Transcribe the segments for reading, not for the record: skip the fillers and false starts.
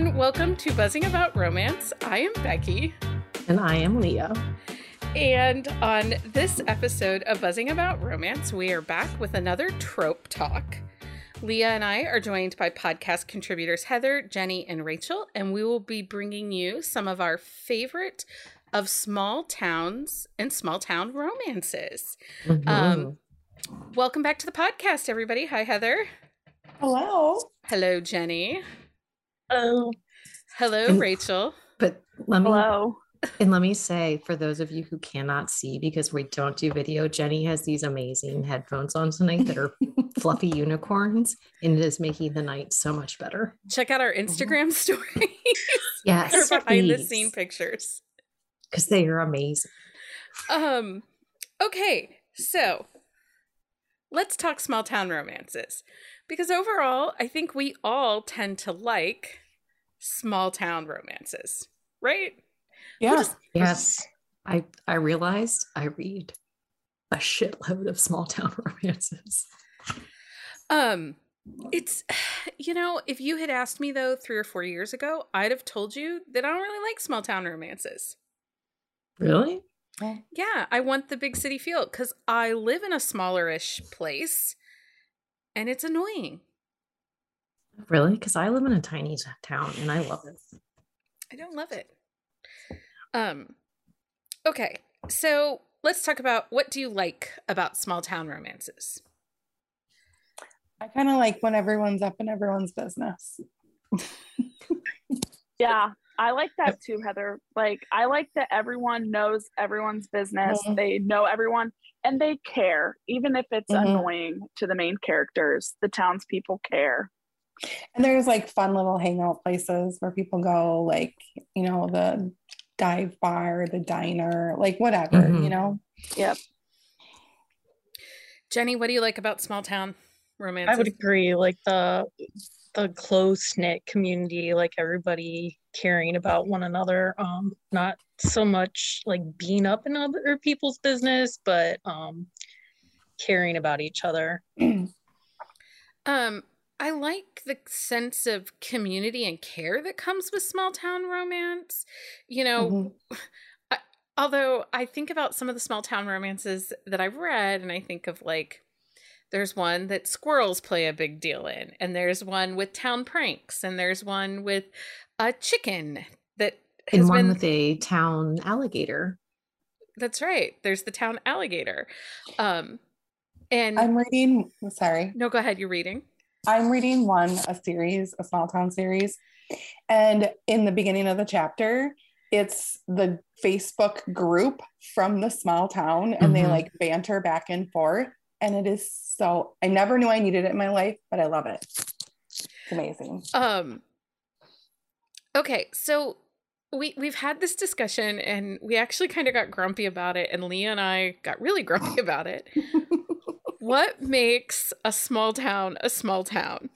everyone. Welcome to Buzzing About Romance. I am Becky. And I am Leah. And on this episode of Buzzing About Romance, we are back with another trope talk. Leah and I are joined by podcast contributors Heather, Jenny, and Rachel, and we will be bringing you some of our favorite of small towns and small town romances. Mm-hmm. Welcome back to the podcast, everybody. Hi, Heather. Hello. Hello, Jenny. Hello. Hello, Rachel. But let me, hello. And let me say, for those of you who cannot see, because we don't do video, Jenny has these amazing headphones on tonight that are fluffy unicorns, and it is making the night so much better. Check out our Instagram stories. Yes. Or behind the scene pictures. Because they are amazing. Okay. So let's talk small town romances. Because overall, I think we all tend to like small town romances, right? Yeah. Yes. I realized I read a shitload of small town romances. It's, you know, if you had asked me though 3 or 4 years ago, I'd have told you that I don't really like small town romances. Really? Yeah. I want the big city feel because I live in a smaller-ish place and it's annoying. Really? Because I live in a tiny town and I love it. I don't love it. Okay. So let's talk about, what do you like about small town romances? I kind of like when everyone's up in everyone's business. Yeah. I like that too, Heather. Like, I like that everyone knows everyone's business. Mm-hmm. They know everyone and they care, even if it's mm-hmm. annoying to the main characters. The townspeople care. And there's like fun little hangout places where people go, like, you know, the dive bar, the diner, like whatever, mm-hmm. you know? Yep. Jenny, what do you like about small town romances? I would agree. Like the close-knit community, like everybody caring about one another, not so much like being up in other people's business, but caring about each other. I like the sense of community and care that comes with small town romance, you know. Mm-hmm. Although I think about some of the small town romances that I've read, and I think of, like, there's one that squirrels play a big deal in, and there's one with town pranks, and there's one with a chicken that has been with a town alligator. That's right. There's the town alligator. And I'm reading, sorry. No, go ahead. You're reading. I'm reading a small town series. And in the beginning of the chapter, it's the Facebook group from the small town, and mm-hmm. they like banter back and forth. And it is so, I never knew I needed it in my life, but I love it. It's amazing. Okay, so we've had this discussion, and we actually kind of got grumpy about it, and Leah and I got really grumpy about it. What makes a small town a small town?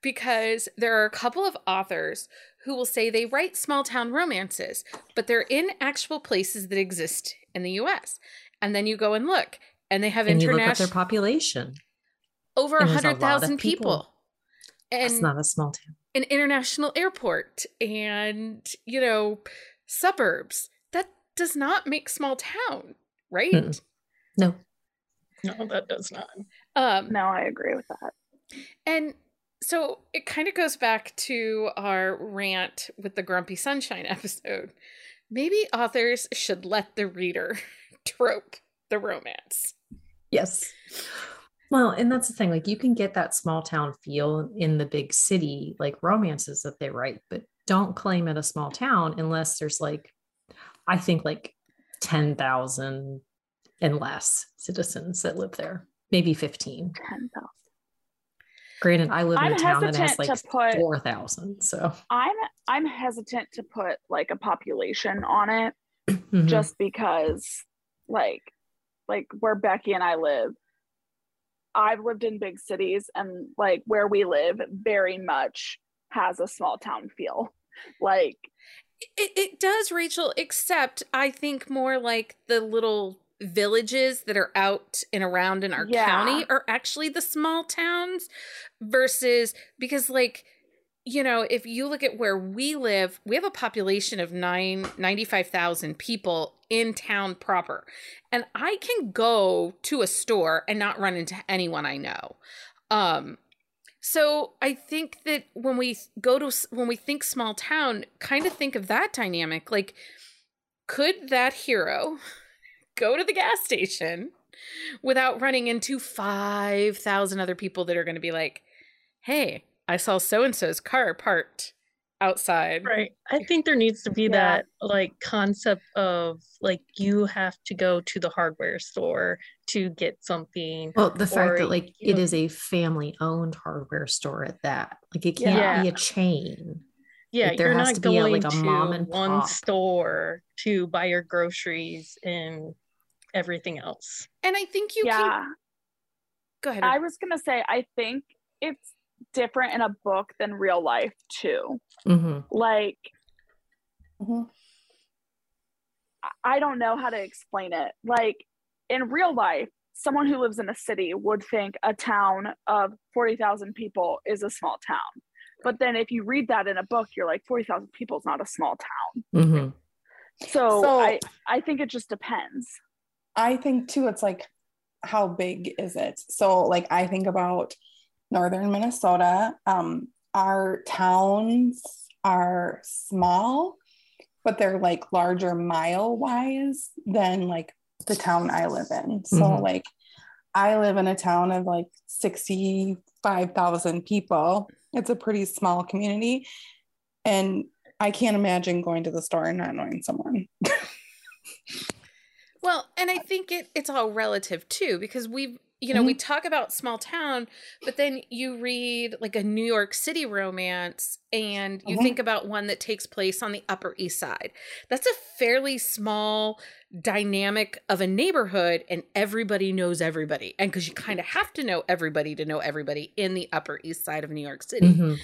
Because there are a couple of authors who will say they write small town romances, but they're in actual places that exist in the U.S. And then you go and look. And they have international. You look up their population. Over 100,000 people. It's not a small town. An international airport and, you know, suburbs. That does not make small town, right? Mm-mm. No. No, that does not. No, I agree with that. And so it kind of goes back to our rant with the Grumpy Sunshine episode. Maybe authors should let the reader trope the romance. Yes. Well, and that's the thing, like, you can get that small town feel in the big city, like, romances that they write, but don't claim it a small town unless there's, like, I think, like, 10,000 and less citizens that live there. Maybe 15. 10,000. Granted, I live in a town that has, like, 4,000, so. I'm hesitant to put, like, a population on it, mm-hmm. just because, like where Becky and I live, I've lived in big cities, and like where we live very much has a small town feel. Like it does, Rachel, except I think more like the little villages that are out and around in our county are actually the small towns, versus, because like you know, if you look at where we live, we have a population of 95,000 people in town proper. And I can go to a store and not run into anyone I know. So I think that when we go to, when we think small town, kind of think of that dynamic. Like, could that hero go to the gas station without running into 5,000 other people that are going to be like, hey, I saw so-and-so's car parked outside. Right. I think there needs to be that like concept of like, you have to go to the hardware store to get something. Well, the fact that like it is a family owned hardware store at that, like it can't be a chain. Yeah. Like, there has to be like a mom and pop one store to buy your groceries and everything else. And I think you can go ahead. I was going to say, I think it's different in a book than real life too. Mm-hmm. Like, I don't know how to explain it. Like, in real life, someone who lives in a city would think a town of 40,000 people is a small town. But then if you read that in a book, you're like, 40,000 people is not a small town. Mm-hmm. So I think it just depends. I think too, it's like, how big is it? So like, I think about northern Minnesota, our towns are small, but they're like larger mile wise than like the town I live in. So like, I live in a town of like 65,000 people. It's a pretty small community, and I can't imagine going to the store and not knowing someone. Well, and I think it's all relative too, because we've, you know, we talk about small town, but then you read like a New York City romance and you think about one that takes place on the Upper East Side. That's a fairly small dynamic of a neighborhood, and everybody knows everybody. And because you kind of have to know everybody in the Upper East Side of New York City.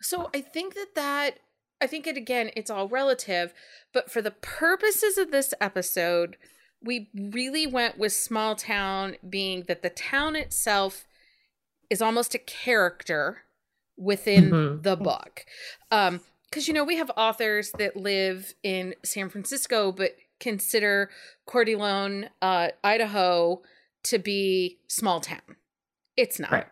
So I think that I think it, again, it's all relative, but for the purposes of this episode, we really went with small town being that the town itself is almost a character within the book. 'Cause, you know, we have authors that live in San Francisco, but consider Cordillon, Idaho to be small town. It's not. Right.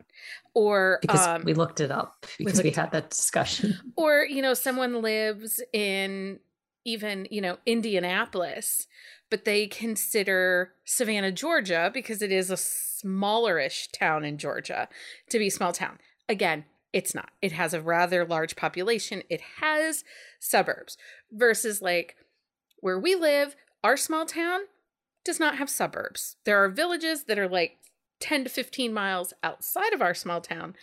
Or because we looked it up because we had that discussion. Or, you know, someone lives in even, you know, Indianapolis, but they consider Savannah, Georgia, because it is a smallerish town in Georgia, to be small town. Again, it's not. It has a rather large population. It has suburbs versus like where we live. Our small town does not have suburbs. There are villages that are like 10 to 15 miles outside of our small town,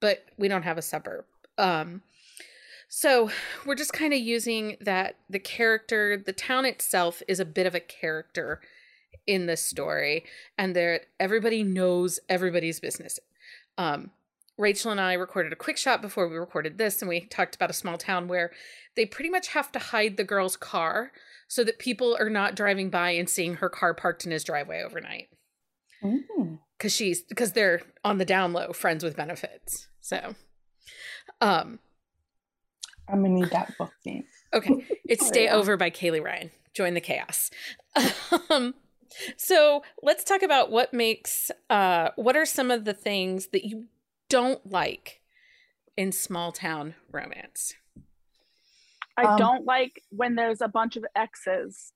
but we don't have a suburb. So we're just kind of using that the character, the town itself is a bit of a character in this story, and that everybody knows everybody's business. Rachel and I recorded a quick shot before we recorded this, and we talked about a small town where they pretty much have to hide the girl's car so that people are not driving by and seeing her car parked in his driveway overnight. Because they're on the down low, friends with benefits. So, I'm gonna need that book name. Okay, it's Stay Over by Kaylee Ryan. Join the chaos. So let's talk about what makes, what are some of the things that you don't like in small town romance? I don't like when there's a bunch of exes.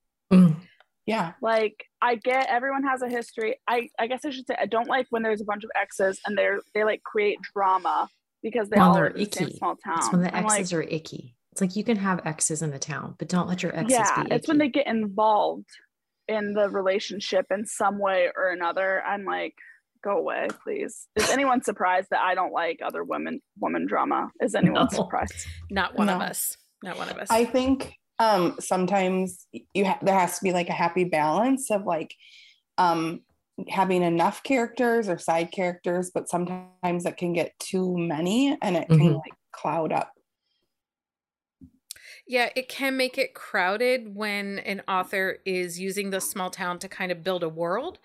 Yeah. Like, I get everyone has a history. I guess I should say I don't like when there's a bunch of exes and they like create drama. Because they all are in the same small town. It's when the exes are icky. It's like, you can have exes in the town, but don't let your exes be icky. It's when they get involved in the relationship in some way or another. I'm like, go away, please. Is anyone surprised that I don't like other woman drama? Is anyone surprised? Not one of us. Not one of us. I think sometimes there has to be like a happy balance of like, having enough characters or side characters, but sometimes it can get too many and it can like cloud up. Yeah, it can make it crowded when an author is using the small town to kind of build a world,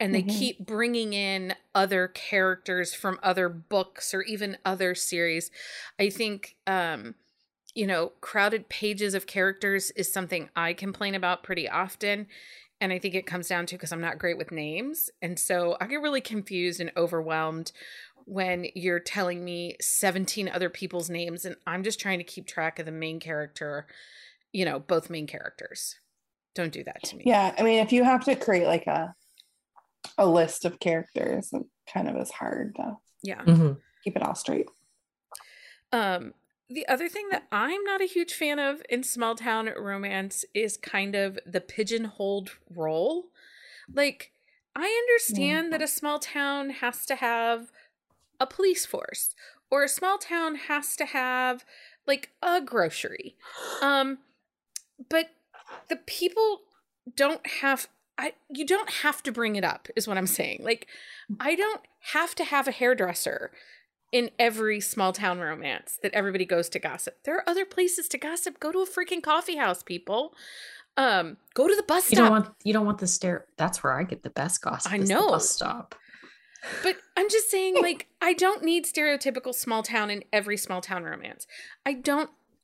and they keep bringing in other characters from other books or even other series. I think, you know, crowded pages of characters is something I complain about pretty often. And I think it comes down to because I'm not great with names. And so I get really confused and overwhelmed when you're telling me 17 other people's names and I'm just trying to keep track of the main character, you know, both main characters. Don't do that to me. Yeah. I mean, if you have to create like a list of characters, it kind of is hard to keep it all straight. The other thing that I'm not a huge fan of in small town romance is kind of the pigeonholed role. Like, I understand that a small town has to have a police force, or a small town has to have like a grocery. But the people don't have, you don't have to bring it up is what I'm saying. Like, I don't have to have a hairdresser in every small town romance that everybody goes to gossip. There are other places to gossip. Go to a freaking coffee house, people. Go to the bus stop. You don't want the stare. That's where I get the best gossip. I know. The bus stop. But I'm just saying, like, I don't need stereotypical small town in every small town romance. I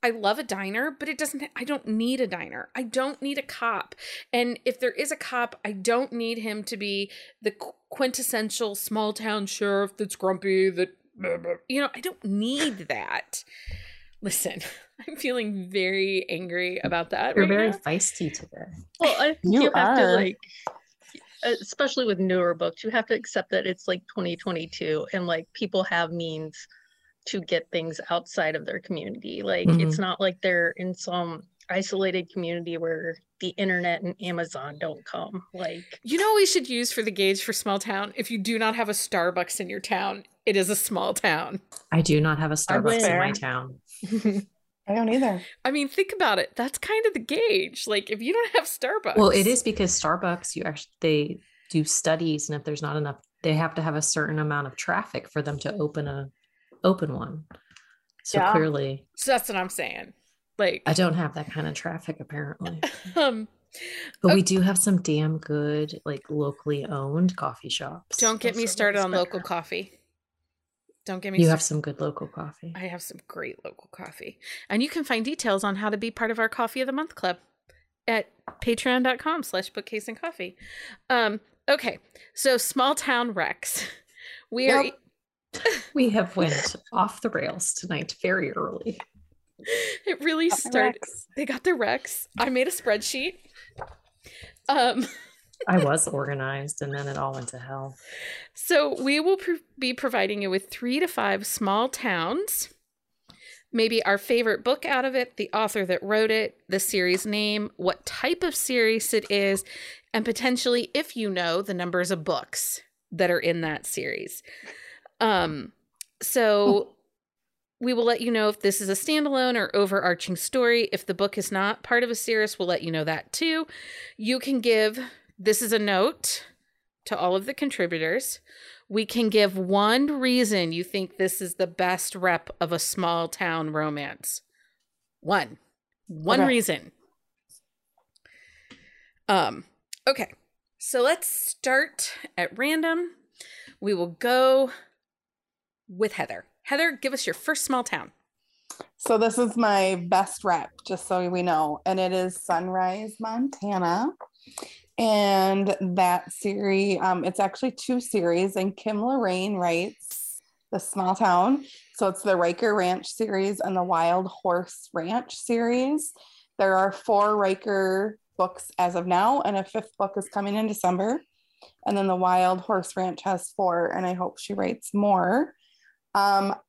love a diner, but I don't need a diner. I don't need a cop. And if there is a cop, I don't need him to be the quintessential small town sheriff that's grumpy, that, you know, I don't need that. Listen, I'm feeling very angry about that. You're right very now. Feisty today. Well, I think you have to, like, especially with newer books, you have to accept that it's like 2022 and like people have means to get things outside of their community. Like, it's not like they're in some isolated community where the internet and Amazon don't come. Like, you know what we should use for the gauge for small town? If you do not have a Starbucks in your town, it is a small town. I do not have a Starbucks in my town. I don't either. I mean, think about it. That's kind of the gauge. Like, if you don't have Starbucks. Well, it is because Starbucks, they do studies, and if there's not enough, they have to have a certain amount of traffic for them to open one. So clearly. So that's what I'm saying. Like, I don't have that kind of traffic apparently. But we do have some damn good, like, locally owned coffee shops. Don't get me started on local coffee. Don't get me. You have some good local coffee. I have some great local coffee. And you can find details on how to be part of our Coffee of the Month Club at patreon.com/bookcaseandcoffee. Okay. So small town wrecks. We have went off the rails tonight very early. It really started. They got their wrecks. I made a spreadsheet. I was organized, and then it all went to hell. So we will be providing you with 3 to 5 small towns, maybe our favorite book out of it, the author that wrote it, the series name, what type of series it is, and potentially, if you know, the numbers of books that are in that series. We will let you know if this is a standalone or overarching story. If the book is not part of a series, we'll let you know that too. You can give, this is a note to all of the contributors. We can give one reason you think this is the best rep of a small town romance. One okay. reason. Okay. So let's start at random. We will go with Heather. Heather, give us your first small town. So this is my best rep, just so we know. And it is Sunrise, Montana. And that series, it's actually 2 series. And Kim Lorraine writes the small town. So it's the Riker Ranch series and the Wild Horse Ranch series. There are 4 Riker books as of now. And a 5th book is coming in December. And then the Wild Horse Ranch has 4. And I hope she writes more.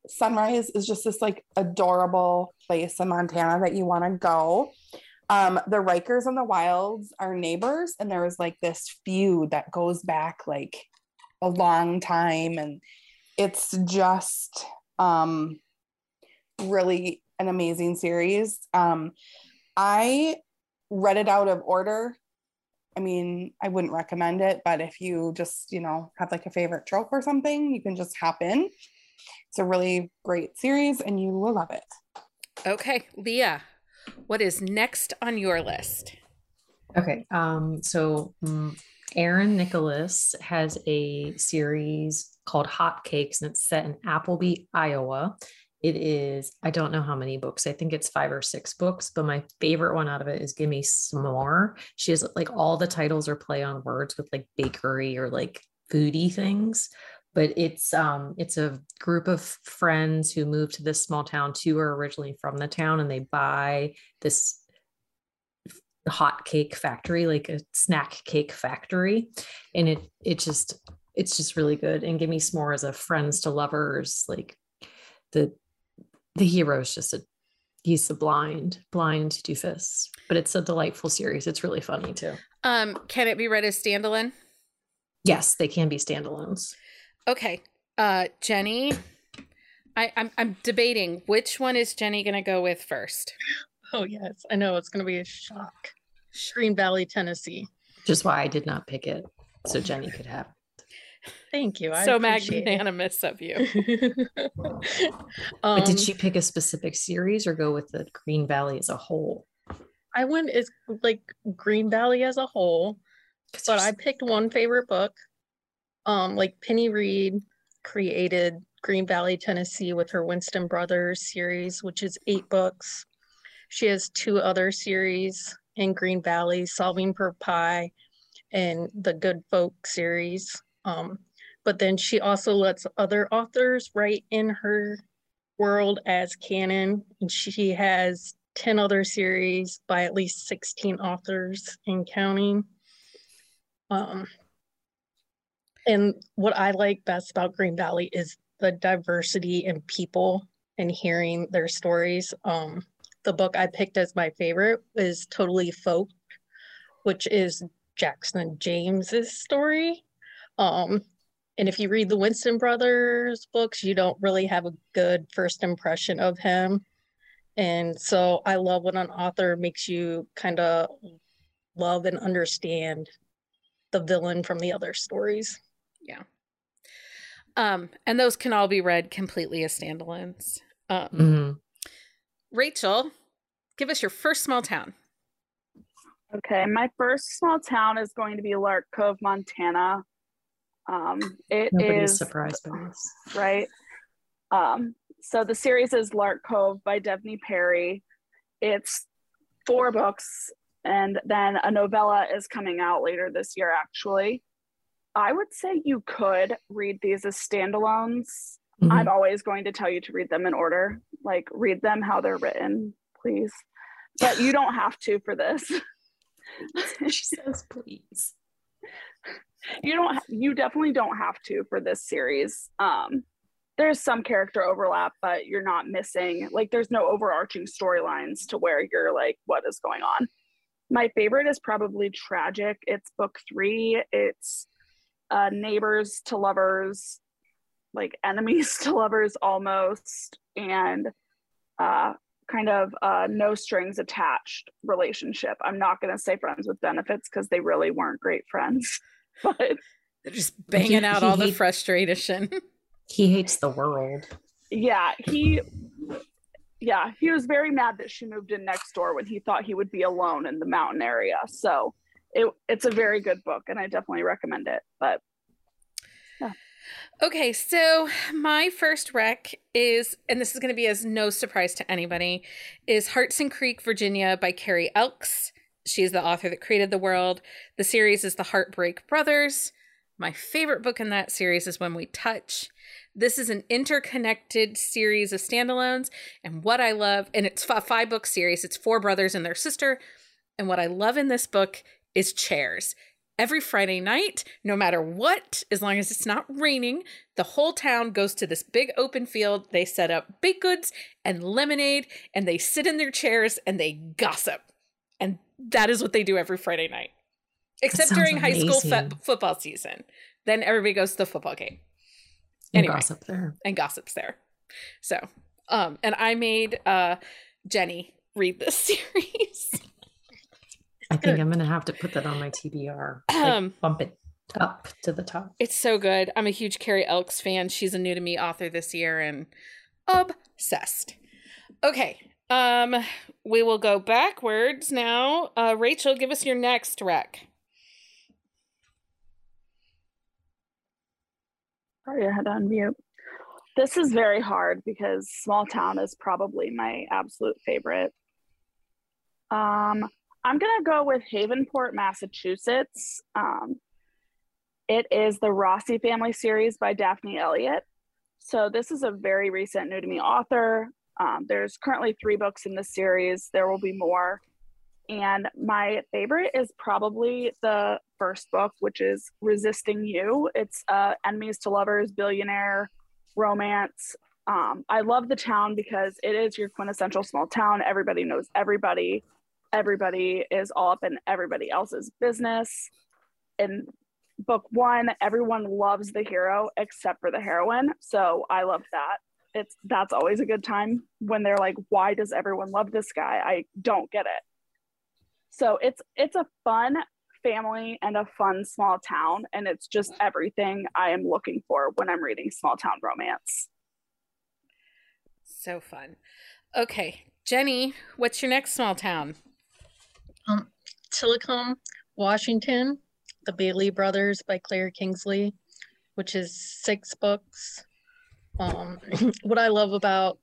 Sunrise is just this like adorable place in Montana that you want to go. The Rikers and the Wilds are neighbors, and there was like this feud that goes back like a long time, and it's just really an amazing series. I read it out of order. I mean, I wouldn't recommend it, but if you just, you know, have like a favorite trope or something, you can just hop in. It's a really great series, and you will love it. Okay, Leah, What is next on your list? Okay. So Erin Nicholas has a series called Hot Cakes, and it's set in Appleby, Iowa. It is, I don't know how many books. I think it's 5 or 6 books, but my favorite one out of it is Gimme S'more. She has like all the titles are play on words with like bakery or like foodie things. But it's a group of friends who moved to this small town. 2 are originally from the town, and they buy this hot cake factory, like a snack cake factory. And it's just really good. And Gimme S'more is a friends to lovers, like the hero is just he's the blind doofus. But it's a delightful series. It's really funny too. Can it be read as standalone? Yes, they can be standalones. Okay, Jenny, I'm debating which one is Jenny going to go with first. Oh, yes. I know. It's going to be a shock. Green Valley, Tennessee. Which is why I did not pick it, so Jenny could have it. Thank you. So magnanimous of you. But did she pick a specific series or go with the Green Valley as a whole? I went as like Green Valley as a whole, but I picked one favorite book. Like Penny Reed created Green Valley, Tennessee with her Winston Brothers series, which is 8 books. She has 2 other series in Green Valley, Solving for Pie and the Good Folk series. But then she also lets other authors write in her world as canon. And she has 10 other series by at least 16 authors and counting. And what I like best about Green Valley is the diversity in people and hearing their stories. The book I picked as my favorite is Totally Folk, which is Jackson James's story. And if you read the Winston Brothers books, you don't really have a good first impression of him. And so I love when an author makes you kind of love and understand the villain from the other stories. Yeah. And those can all be read completely as standalones. Rachel, give us your first small town. Okay. My first small town is going to be Lark Cove, Montana. Nobody's surprised by this. Right. So the series is Lark Cove by Devney Perry. It's 4 books, and then a novella is coming out later this year, actually. I would say you could read these as standalones. Mm-hmm. I'm always going to tell you to read them in order. Like, read them how they're written, please. But you don't have to for this. She says, please. You definitely don't have to for this series. There's some character overlap, but you're not missing. Like, there's no overarching storylines to where you're like, what is going on? My favorite is probably Tragic. It's book 3. It's neighbors to lovers, like enemies to lovers almost, and kind of no strings attached relationship. I'm not going to say friends with benefits because they really weren't great friends, but they're just banging out all the frustration. He hates the world. Yeah, he was very mad that she moved in next door when he thought he would be alone in the mountain area. So it's a very good book, and I definitely recommend it. But yeah. Okay, so my first rec is, and this is going to be as no surprise to anybody, is Hearts and Creek, Virginia by Carrie Elks. She's the author that created the world. The series is The Heartbreak Brothers. My favorite book in that series is When We Touch. This is an interconnected series of standalones, and what I love, and it's a 5-book series. It's 4 brothers and their sister, and what I love in this book is chairs. Every Friday night, no matter what, as long as it's not raining, the whole town goes to this big open field. They set up baked goods and lemonade, and they sit in their chairs and they gossip. And that is what they do every Friday night. Except during amazing. High school football season. Then everybody goes to the football game. Anyway, and gossip there. So, and I made Jenny read this series. I think I'm going to have to put that on my TBR, bump it up to the top. It's so good. I'm a huge Carrie Elks fan. She's a new to me author this year and obsessed. Okay. We will go backwards now. Rachel, give us your next rec. Sorry, I had to unmute. This is very hard because small town is probably my absolute favorite. I'm gonna go with Havenport, Massachusetts. It is the Rossi Family series by Daphne Elliott. So this is a very recent new to me author. There's currently 3 books in this series. There will be more. And my favorite is probably the first book, which is Resisting You. It's enemies to lovers, billionaire, romance. I love the town because it is your quintessential small town. Everybody knows everybody. Everybody is all up in everybody else's business. In book 1, everyone loves the hero except for the heroine. So I love that. That's always a good time when they're like, why does everyone love this guy? I don't get it. So it's a fun family and a fun small town, and it's just everything I am looking for when I'm reading small town romance. So fun. Okay, Jenny, what's your next small town? Tillicum, Washington, The Bailey Brothers by Claire Kingsley, which is 6 books. What I love about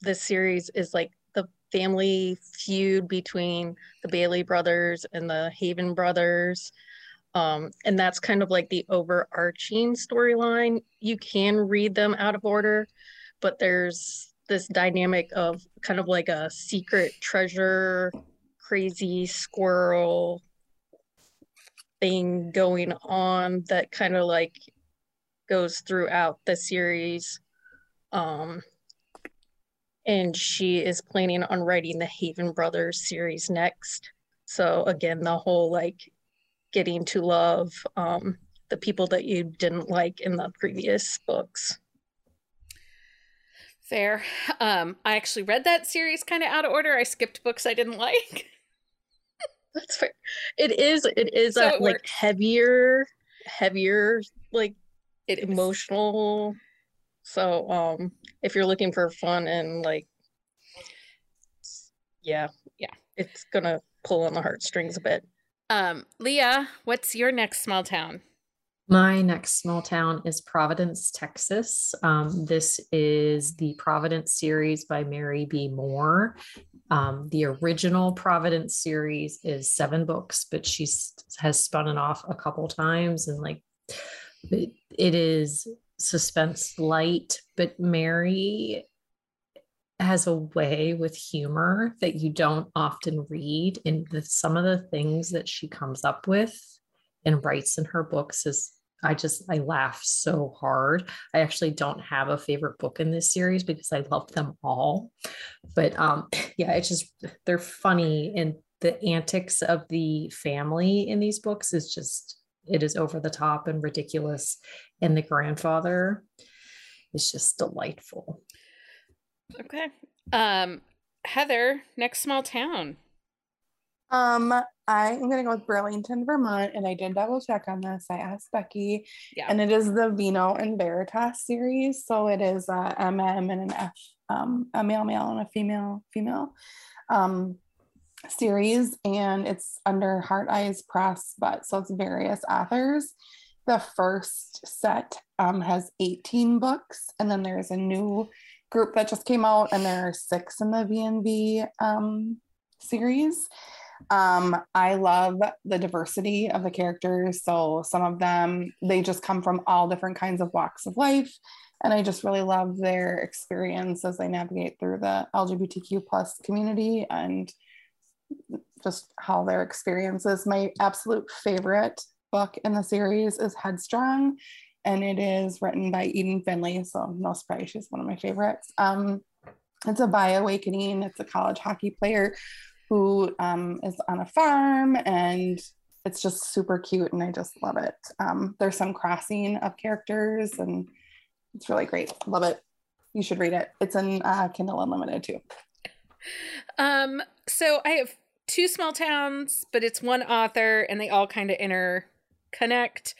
this series is like the family feud between the Bailey brothers and the Haven brothers. And that's kind of like the overarching storyline. You can read them out of order, but there's this dynamic of kind of like a secret treasure, crazy squirrel thing going on that kind of like goes throughout the series. And she is planning on writing the Haven Brothers series next. So again, the whole like getting to love the people that you didn't like in the previous books. Fair. I actually read that series kind of out of order. I skipped books I didn't like. That's fair. It is so it like heavier like it emotional. So if you're looking for fun and like, yeah, it's gonna pull on the heartstrings a bit. Leah, what's your next small town? My next small town is Providence, Texas. This is the Providence series by Mary B. Moore. The original Providence series is 7 books, but she has spun it off a couple times, and like it is suspense light, but Mary has a way with humor that you don't often read. And some of the things that she comes up with and writes in her books is, I laugh so hard. I actually don't have a favorite book in this series because I love them all. But yeah, it's just, they're funny. And the antics of the family in these books is just, it is over the top and ridiculous. And the grandfather is just delightful. Okay. Heather, next small town. I am going to go with Burlington, Vermont. And I did double check on this. I asked Becky. Yeah. And it is the Vino and Veritas series. So it is a MM and an F, a male and a female. Series, and it's under Heart Eyes Press, but so it's various authors. The first set has 18 books, and then there's a new group that just came out, and there are 6 in the V&V series. I love the diversity of the characters, so some of them, they just come from all different kinds of walks of life, and I just really love their experience as they navigate through the LGBTQ plus community and just how their experiences. My absolute favorite book in the series is Headstrong, and it is written by Eden Finley, so no surprise she's one of my favorites. It's a bi-awakening. It's a college hockey player who is on a farm, and it's just super cute, and I just love it. There's some crossing of characters, and it's really great. Love it. You should read it. It's in Kindle Unlimited too. So I have 2 small towns, but it's one author and they all kind of interconnect.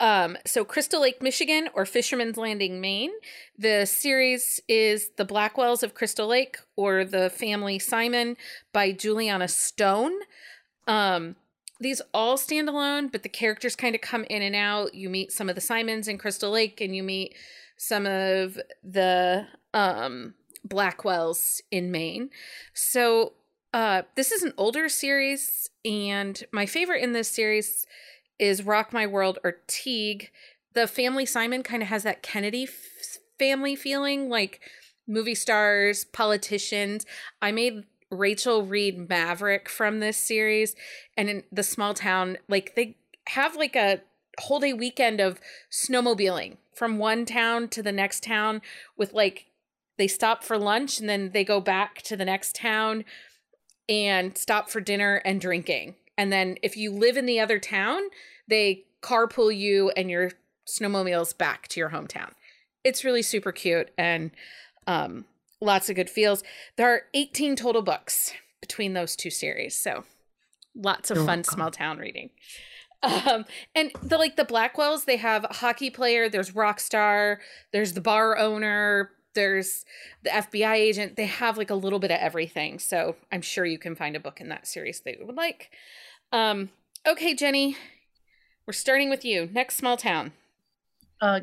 So Crystal Lake, Michigan, or Fisherman's Landing, Maine. The series is The Blackwells of Crystal Lake, or The Family Simon by Juliana Stone. These all stand alone, but the characters kind of come in and out. You meet some of the Simons in Crystal Lake, and you meet some of the Blackwells in Maine. So this is an older series, and my favorite in this series is Rock My World, or Teague. The Family Simon kind of has that Kennedy family feeling, like movie stars, politicians. I made Rachel read Maverick from this series, and in the small town, like they have like a whole day weekend of snowmobiling from one town to the next town, with like they stop for lunch and then they go back to the next town and stop for dinner and drinking. And then if you live in the other town, they carpool you and your snowmobiles back to your hometown. It's really super cute and lots of good feels. There are 18 total books between those two series. So lots of fun small town reading. And the like the Blackwells, they have a hockey player, there's rock star, there's the bar owner, there's the FBI agent. They have like a little bit of everything. So I'm sure you can find a book in that series that you would like. Okay, Jenny, we're starting with you. Next small town.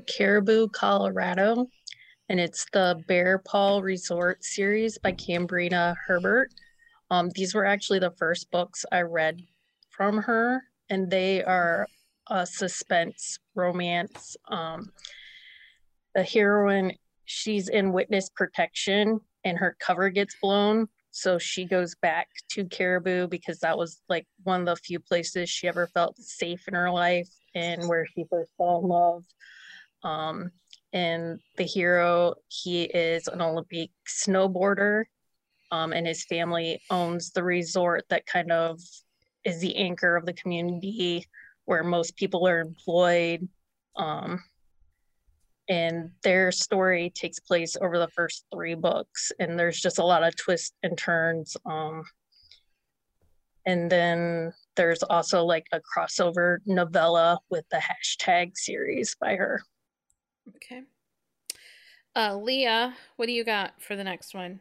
Caribou, Colorado. And it's the Bear Paw Resort series by Cambrina Herbert. These were actually the first books I read from her, and they are a suspense romance. The heroine, she's in witness protection, and her cover gets blown, so she goes back to Caribou because that was like one of the few places she ever felt safe in her life and where she first fell in love. And the hero, he is an Olympic snowboarder, and his family owns the resort that kind of is the anchor of the community where most people are employed. And their story takes place over the first three books, and there's just a lot of twists and turns. And then there's also like a crossover novella with the hashtag series by her. Okay. Leah, what do you got for the next one?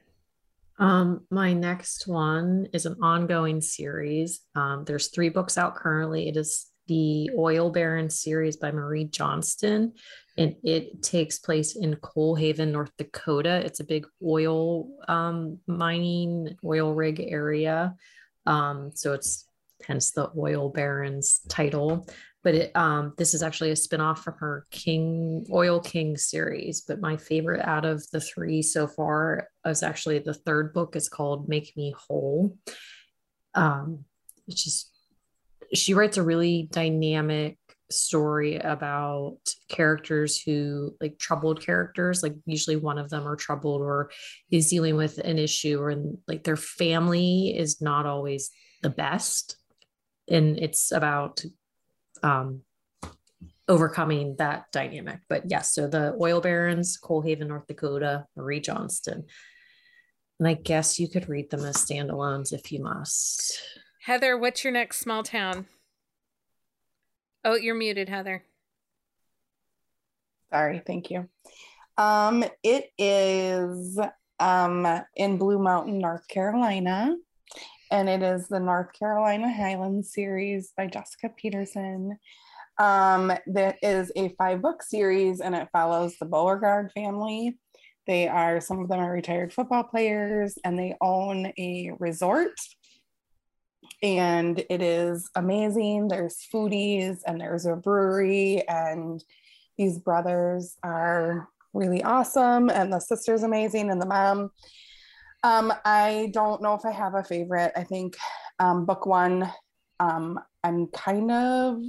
My next one is an ongoing series. There's three books out currently. It is the Oil Baron series by Marie Johnston, and it takes place in Coalhaven, North Dakota. It's a big oil mining, oil rig area. So it's hence the Oil Baron's title. But it, this is actually a spinoff from her Oil King series. But my favorite out of the three so far is actually the third book. It's called Make Me Whole. It's just, she writes a really dynamic story about characters who, like troubled characters, like usually one of them are troubled or is dealing with an issue, or like their family is not always the best. And it's about overcoming that dynamic. But yes, so the Oil Barons, Coalhaven, North Dakota, Marie Johnston. And I guess you could read them as standalones if you must. Heather, what's your next small town? Oh, you're muted, Heather. Sorry, thank you. It is in Blue Mountain, North Carolina. And it is the North Carolina Highlands series by Jessica Peterson. That is a 5-book series, and it follows the Beauregard family. They are, some of them are retired football players, and they own a resort. And it is amazing. There's foodies, and there's a brewery, and these brothers are really awesome, and the sister's amazing, and the mom. I don't know if I have a favorite. I think book one, I'm kind of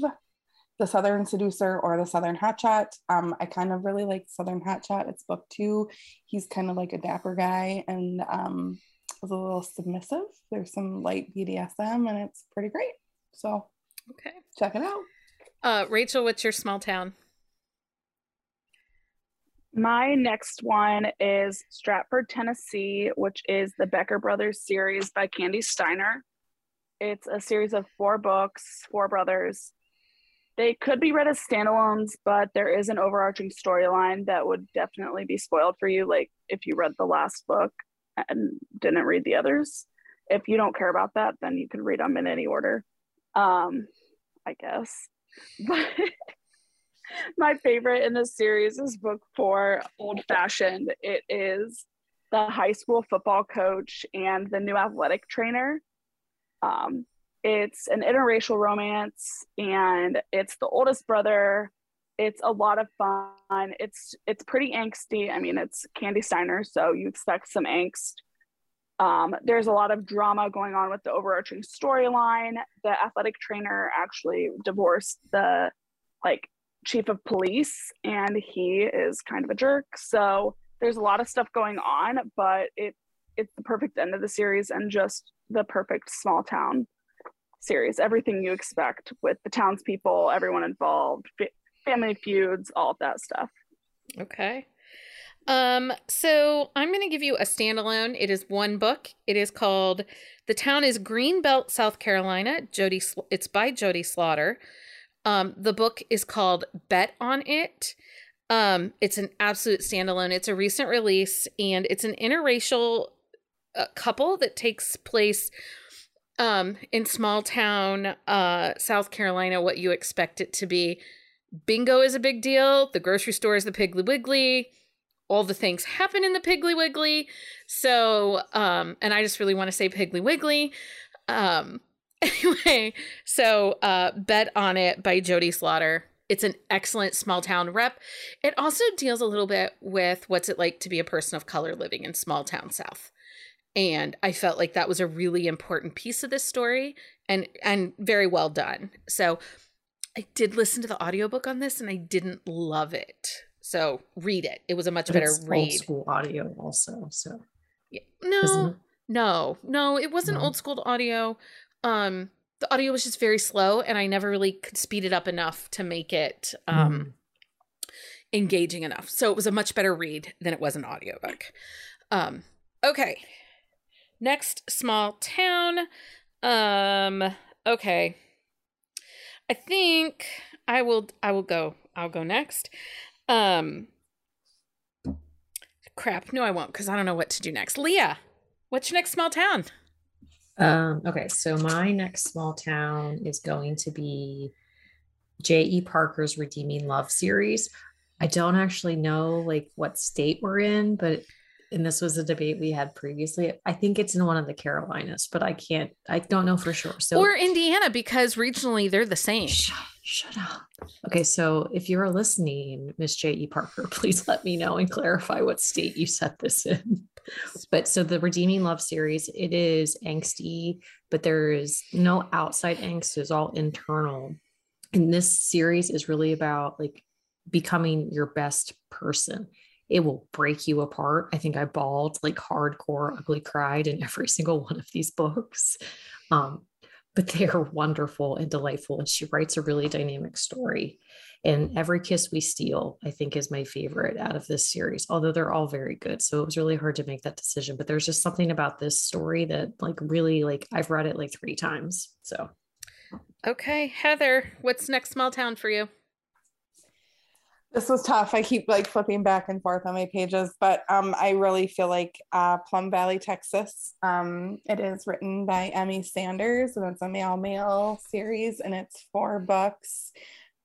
the Southern Seducer or the Southern Hotshot. I kind of really like Southern Hotshot. It's book two. He's kind of like a dapper guy and is a little submissive. There's some light BDSM, and it's pretty great. So okay, check it out. Rachel, what's your small town? My next one is Stratford, Tennessee, which is the Becker Brothers series by Candy Steiner. It's a series of 4 books, 4 brothers, They could be read as standalones, but there is an overarching storyline that would definitely be spoiled for you, like if you read the last book and didn't read the others. If you don't care about that, then you can read them in any order, I guess. But my favorite in this series is book 4, Old Fashioned. It is the high school football coach and the new athletic trainer. It's an interracial romance, and it's the oldest brother. It's a lot of fun. It's pretty angsty. I mean, it's Candy Steiner, so you expect some angst. There's a lot of drama going on with the overarching storyline. The athletic trainer actually divorced the chief of police, and he is kind of a jerk. So there's a lot of stuff going on, but it's the perfect end of the series and just the perfect small town series. Everything you expect with the townspeople, everyone involved, family feuds, all of that stuff. Okay. So I'm going to give you a standalone. It is one book. It is called The Town is Greenbelt, South Carolina. It's by Jody Slaughter. The book is called Bet on It. It's an absolute standalone. It's a recent release, and it's an interracial couple that takes place in small town South Carolina, what you expect it to be. Bingo is a big deal. The grocery store is the Piggly Wiggly. All the things happen in the Piggly Wiggly. So, and I just really want to say Piggly Wiggly. Anyway, so Bet on It by Jody Slaughter. It's an excellent small town rep. It also deals a little bit with what's it like to be a person of color living in small town South. And I felt like that was a really important piece of this story, and very well done. So I did listen to the audiobook on this, and I didn't love it. So read it. It was a much better read. Old school audio also. So yeah. No, it wasn't old school audio. The audio was just very slow, and I never really could speed it up enough to make it engaging enough. So it was a much better read than it was an audiobook. Okay. Next, small town. Okay. I think I will go. I'll go next. Crap. No, I won't, because I don't know what to do next. Leah, what's your next small town? Okay. So my next small town is going to be J.E. Parker's Redeeming Love series. I don't actually know what state we're in, but and this was a debate we had previously. I think it's in one of the Carolinas, but I don't know for sure. So, or Indiana, because regionally they're the same. Shut up. Okay. So if you're listening, Miss J.E. Parker, please let me know and clarify what state you set this in. But so the Redeeming Love series, it is angsty, but there is no outside angst. It's all internal. And this series is really about becoming your best person. It will break you apart. I think I bawled hardcore, ugly cried in every single one of these books. But they are wonderful and delightful. And she writes a really dynamic story. And Every Kiss We Steal, I think, is my favorite out of this series, although they're all very good. So it was really hard to make that decision, but there's just something about this story that really I've read it 3 times. So. Okay. Heather, what's next small town for you? This was tough. I keep flipping back and forth on my pages, but I really feel Plum Valley, Texas. It is written by Emmy Sanders, and it's a male series, and it's 4 books.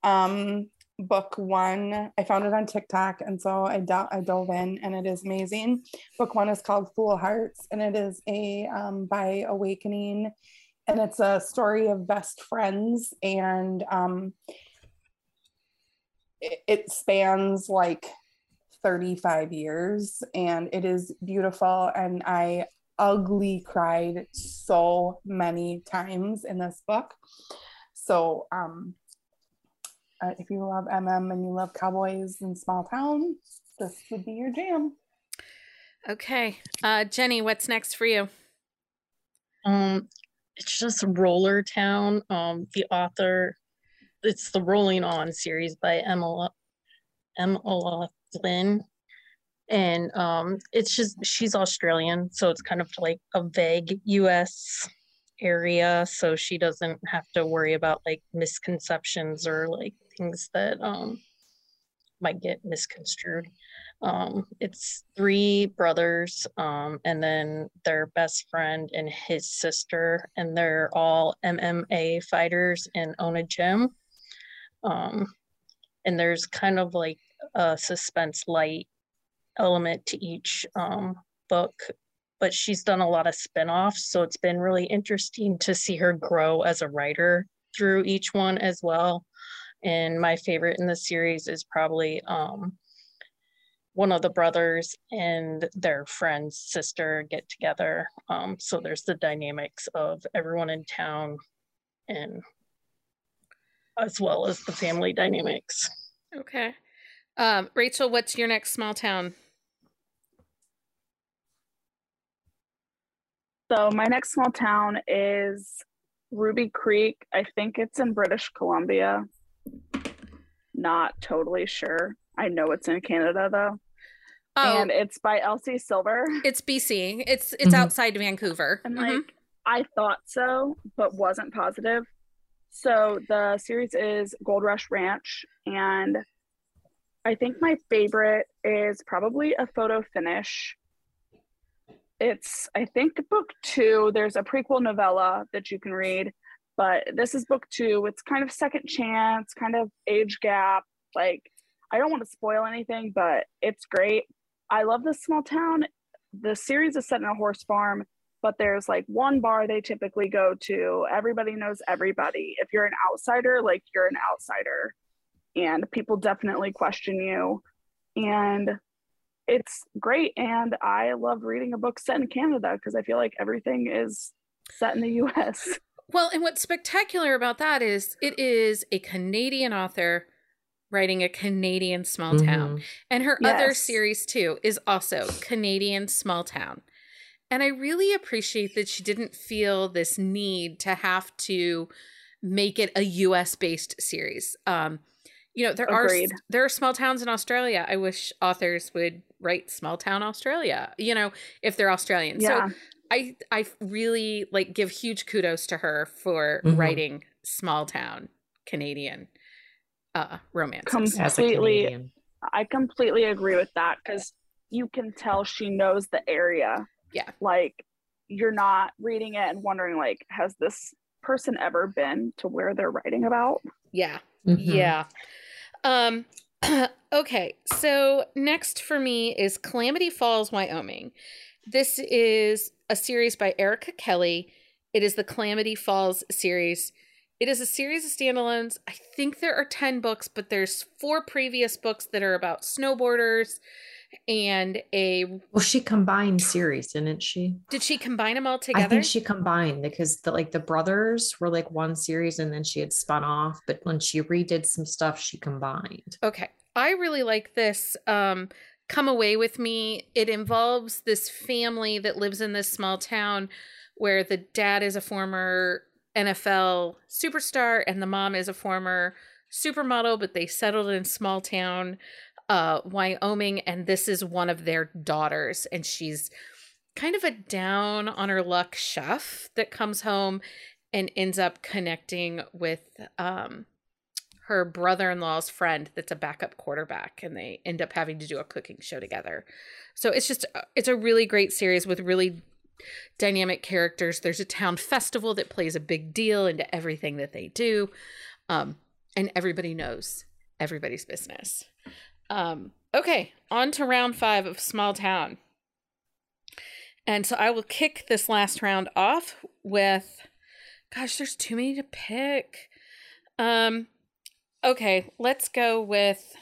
Book 1, I found it on TikTok, and so I dove in, and it is amazing. Book 1 is called Fool Hearts, and it is by Awakening, and it's a story of best friends, and it spans 35 years, and it is beautiful. And I ugly cried so many times in this book. So if you love MM and you love cowboys and small town, this would be your jam. Okay. Jenny, what's next for you? It's just Roller Town. The author, it's the Rolling On series by Emma Flynn. And she's Australian. So it's kind of a vague US area, so she doesn't have to worry about like misconceptions or like things that might get misconstrued. It's three brothers and then their best friend and his sister, and they're all MMA fighters and own a gym. And there's kind of like a suspense light element to each book, but she's done a lot of spin-offs, so it's been really interesting to see her grow as a writer through each one as well. And my favorite in the series is probably one of the brothers and their friend's sister get together. So there's the dynamics of everyone in town, and as well as the family dynamics. Okay. Rachel, what's your next small town? So my next small town is Ruby Creek. I think it's in British Columbia. Not totally sure. I know it's in Canada though. Oh. And it's by Elsie Silver. It's BC. It's outside Vancouver. And like I thought so, but wasn't positive. So the series is Gold Rush Ranch, and I think my favorite is probably A Photo Finish. It's, I think, book two. There's a prequel novella that you can read, but this is book two. It's kind of second chance, kind of age gap. Like, I don't want to spoil anything, but it's great. I love this small town. The series is set in a horse farm, but there's like one bar they typically go to. Everybody knows everybody. If you're an outsider, like, you're an outsider, and people definitely question you. And it's great. And I love reading a book set in Canada because I feel like everything is set in the US. Well, and what's spectacular about that is it is a Canadian author writing a Canadian small town. And her other series too is also Canadian small town. And I really appreciate that she didn't feel this need to have to make it a US-based series. You know, there are small towns in Australia. I wish authors would write small town Australia, you know, if they're Australian. Yeah. So I really like give huge kudos to her for writing small town Canadian romances. Completely. I completely agree with that, because you can tell she knows the area. Yeah. Like, you're not reading it and wondering, like, has this person ever been to where they're writing about? Yeah. Yeah. Okay. So next for me is Calamity Falls, Wyoming. This is a series by Erica Kelly. It is the Calamity Falls series. It is a series of standalones. I think there are 10 books, but there's 4 previous books that are about snowboarders and a... Well, she combined series, didn't she? Did she combine them all together? I think she combined, because the brothers were like one series, and then she had spun off. But when she redid some stuff, she combined. Okay. I really like this. Come Away With Me. It involves this family that lives in this small town where the dad is a former NFL superstar and the mom is a former supermodel, but they settled in small town Wyoming, and this is one of their daughters, and she's kind of a down on her luck chef that comes home and ends up connecting with her brother-in-law's friend that's a backup quarterback, and they end up having to do a cooking show together. So it's a really great series with really dynamic characters. There's a town festival that plays a big deal into everything that they do, and everybody knows everybody's business. Okay, on to round 5 of small town. And so I will kick this last round off with, gosh, there's too many to pick. Okay, let's go with,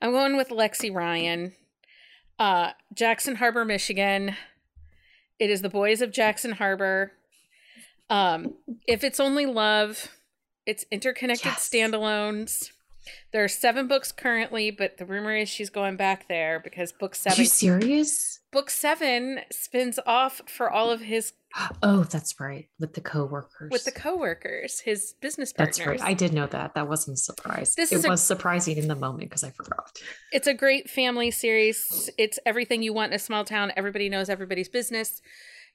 I'm going with Lexi Ryan, Jackson Harbor, Michigan. It is The Boys of Jackson Harbor. If It's Only Love, it's interconnected standalones. There are 7 books currently, but the rumor is she's going back there because book 7. Are you serious? Book 7 spins off for all of his. Oh, that's right. With the coworkers. With the coworkers, his business partners. That's right. I did know that. That wasn't a surprise. It was surprising in the moment because I forgot. It's a great family series. It's everything you want in a small town. Everybody knows everybody's business.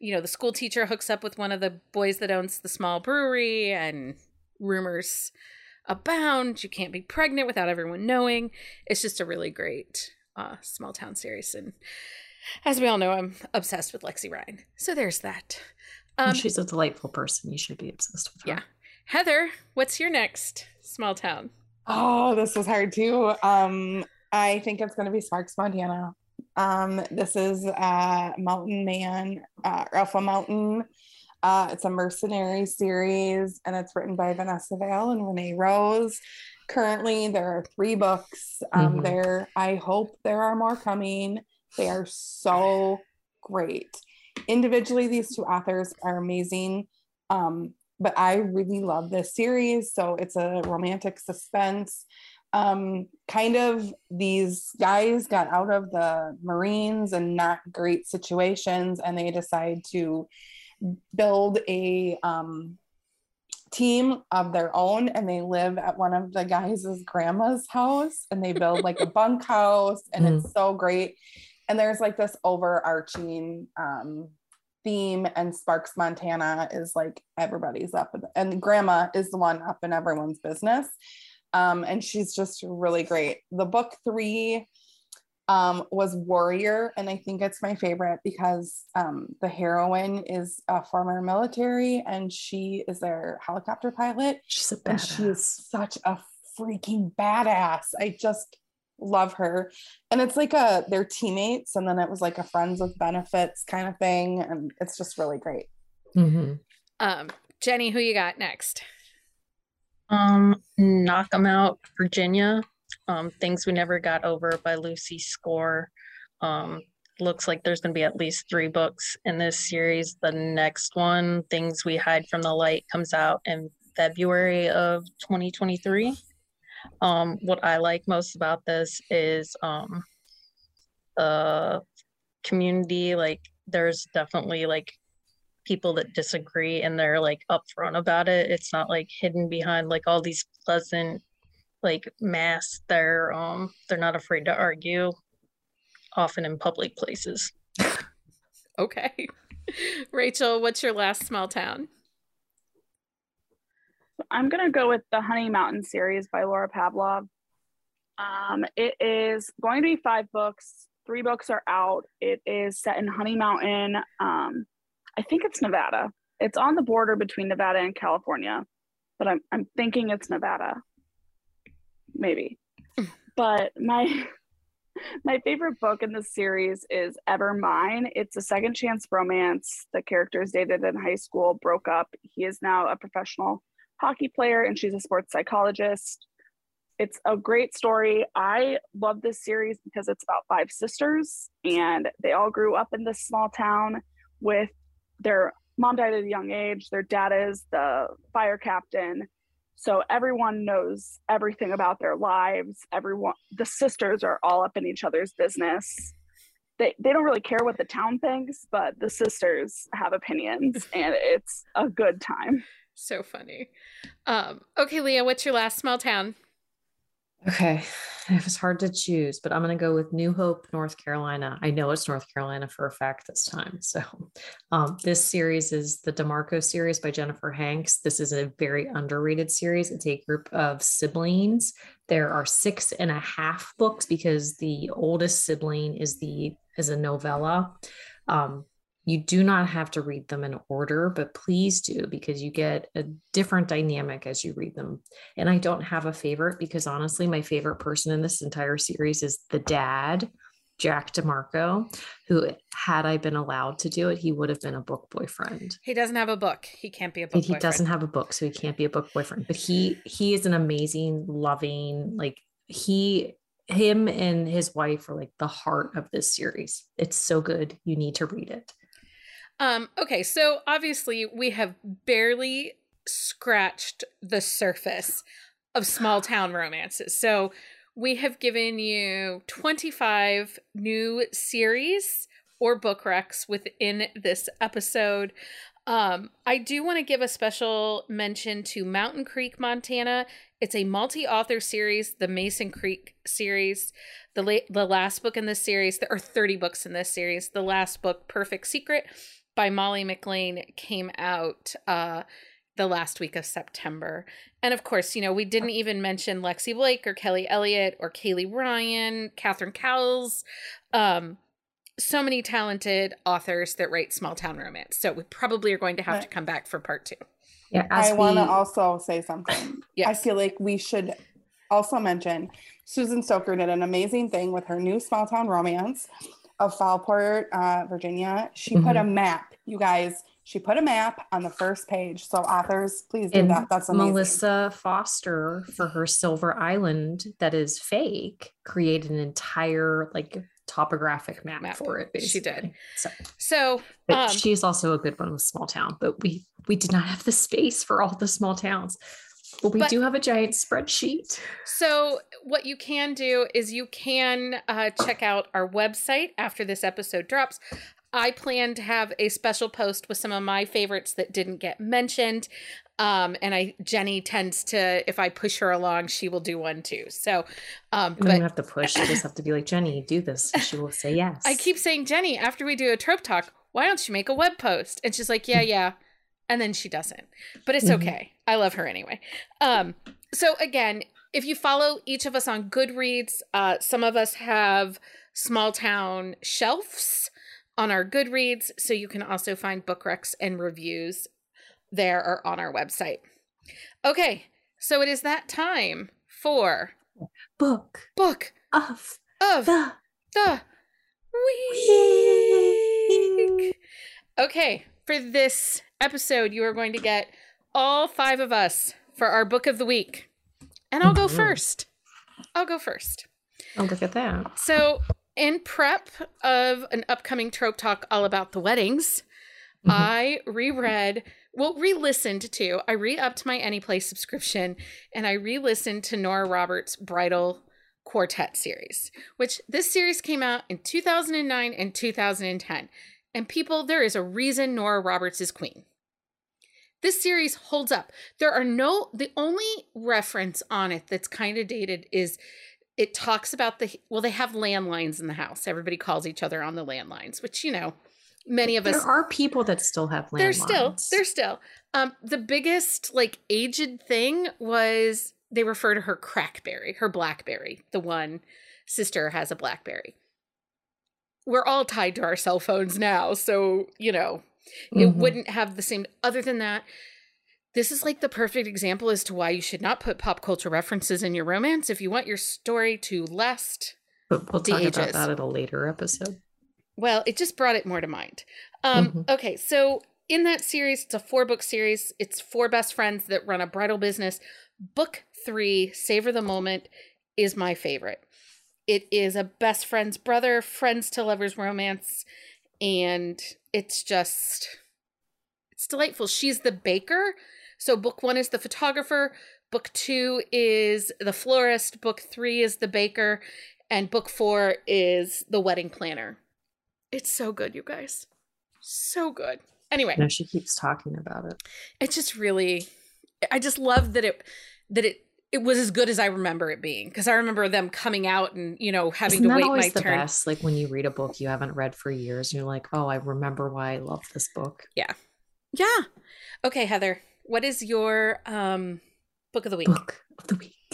you know, the school teacher hooks up with one of the boys that owns the small brewery, and rumors abound. You can't be pregnant without everyone knowing. It's just a really great small town series. And as we all know, I'm obsessed with Lexi Ryan. So there's that. She's a delightful person. You should be obsessed with her. Yeah. Heather, what's your next small town? Oh, this was hard too. I think it's going to be Sparks, Montana. This is Mountain Man, Alpha Mountain. It's a mercenary series, and it's written by Vanessa Vail and Renee Rose. Currently, there are 3 books. There, I hope there are more coming. They are so great. Individually, these 2 authors are amazing, but I really love this series. So it's a romantic suspense. Kind of these guys got out of the Marines and not great situations, and they decide to build a team of their own, and they live at one of the guys' grandma's house, and they build like a bunkhouse, and it's so great. And there's like this overarching theme, and Sparks, Montana is like everybody's up and grandma is the one up in everyone's business. And she's just really great. The book 3 was Warrior, and I think it's my favorite because the heroine is a former military, and she is their helicopter pilot. She's a badass. And she is such a freaking badass. I just love her. And it's like they're teammates, and then it was like a friends with benefits kind of thing, and it's just really great. Jenny, who you got next? Knock 'em Out, Virginia. Things We Never Got Over by Lucy Score. Looks like there's going to be at least 3 books in this series. The next one, Things We Hide from the Light, comes out in February of 2023. What I like most about this is community. Like, there's definitely like people that disagree, and they're like upfront about it. It's not like hidden behind like all these pleasant like masks. They're not afraid to argue, often in public places. Okay. Rachel, what's your last small town? I'm going to go with the Honey Mountain series by Laura Pavlov. It is going to be 5 books. 3 books are out. It is set in Honey Mountain. I think it's Nevada. It's on the border between Nevada and California, but I'm thinking it's Nevada. Maybe. But my favorite book in this series is Ever Mine. It's a second chance romance. The characters dated in high school, broke up. He is now a professional hockey player, and she's a sports psychologist. It's a great story. I love this series because it's about 5 sisters, and they all grew up in this small town. With their mom died at a young age, their dad is the fire captain, so everyone knows everything about their lives. The sisters are all up in each other's business. They don't really care what the town thinks, but the sisters have opinions, and it's a good time. So funny. Okay, Leah, what's your last small town? Okay, it was hard to choose, but I'm going to go with New Hope, North Carolina. I know it's North Carolina for a fact this time. So this series is the DeMarco series by Jennifer Hanks. This is a very underrated series. It's a group of siblings. There are 6.5 books because the oldest sibling is a novella. You do not have to read them in order, but please do, because you get a different dynamic as you read them. And I don't have a favorite because honestly, my favorite person in this entire series is the dad, Jack DeMarco, who, had I been allowed to do it, he would have been a book boyfriend. He doesn't have a book. He can't be a book boyfriend. He doesn't have a book, so he can't be a book boyfriend. But he is an amazing, loving, like him and his wife are like the heart of this series. It's so good. You need to read it. Okay, so obviously we have barely scratched the surface of small town romances. So we have given you 25 new series or book recs within this episode. I do want to give a special mention to Mountain Creek, Montana. It's a multi-author series, the Mason Creek series. The last book in this series, there are 30 books in this series. The last book, Perfect Secret, by Molly McLean came out the last week of September. And of course, you know, we didn't even mention Lexi Blake or Kelly Elliott or Kaylee Ryan, Catherine Cowles, so many talented authors that write small town romance. So we probably are going to have to come back for part two. Yeah, I want to also say something. Yes. I feel like we should also mention Susan Stoker did an amazing thing with her new small town romance of Fowlport, Virginia. She put a map, you guys. She put a map on the first page. So authors, please do that. That's amazing. Melissa Foster, for her Silver Island that is fake, created an entire like topographic map for it. Basically. She did. So she's also a good one with small town, but we did not have the space for all the small towns. But we do have a giant spreadsheet. So what you can do is you can check out our website after this episode drops. I plan to have a special post with some of my favorites that didn't get mentioned. Jenny tends to, if I push her along, she will do one too. So, I don't have to push. I just have to be like, Jenny, do this. She will say yes. I keep saying, Jenny, after we do a trope talk, why don't you make a web post? And she's like, yeah. And then she doesn't, but it's okay. I love her anyway. So again, if you follow each of us on Goodreads, some of us have small town shelves on our Goodreads, so you can also find book recs and reviews there or on our website. Okay, so it is that time for book of the week. Okay, for this episode, you are going to get all five of us for our book of the week, and I'll go first. Oh, look at that! So, in prep of an upcoming trope talk all about the weddings, I re-listened to, I re-upped my AnyPlay subscription, and I re-listened to Nora Roberts' Bridal Quartet series, which this series came out in 2009 and 2010. And people, there is a reason Nora Roberts is queen. This series holds up. The only reference on it that's kind of dated is it talks about they have landlines in the house. Everybody calls each other on the landlines, which, you know, many of us. There are people that still have landlines. They're still. The biggest like aged thing was they refer to her crackberry, her blackberry. The one sister has a blackberry. We're all tied to our cell phones now. So, you know, it wouldn't have the same. Other than that, this is like the perfect example as to why you should not put pop culture references in your romance if you want your story to last. But we'll talk about that in a later episode. Well, it just brought it more to mind. Okay. So in that series, it's a 4-book series. It's 4 best friends that run a bridal business. Book 3, Savor the Moment, is my favorite. It is a best friend's brother, friends to lovers romance, and it's delightful. She's the baker. So book 1 is the photographer. Book 2 is the florist. Book 3 is the baker. And book 4 is the wedding planner. It's so good, you guys. So good. Anyway. No, she keeps talking about it. It's just really, I just love that it was as good as I remember it being, because I remember them coming out and, you know, having to wait my turn. Best, like when you read a book you haven't read for years and you're like, oh, I remember why I love this book. Yeah. Okay, Heather, what is your book of the week?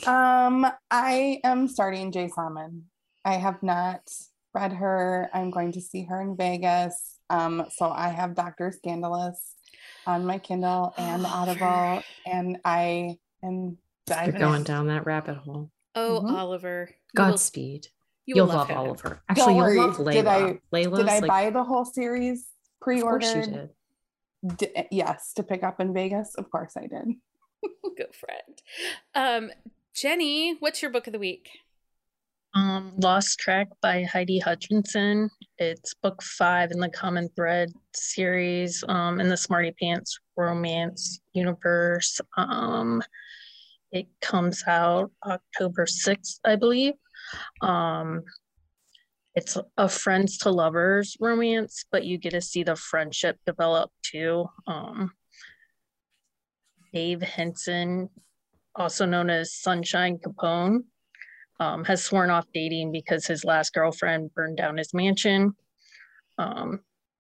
I am starting Jay Salmon. I have not read her. I'm going to see her in Vegas. So I have Dr. Scandalous on my Kindle and Audible, and I am... You're going down that rabbit hole. Oh, Oliver. Godspeed. You'll love Oliver. Actually, you'll love Layla. Did I buy the whole series pre-ordered? Of course you did. Yes, to pick up in Vegas. Of course I did. Good friend. Jenny, what's your book of the week? Lost Track by Heidi Hutchinson. It's book 5 in the Common Thread series in the Smarty Pants romance universe. It comes out October 6th, I believe. It's a friends to lovers romance, but you get to see the friendship develop too. Dave Henson, also known as Sunshine Capone, has sworn off dating because his last girlfriend burned down his mansion.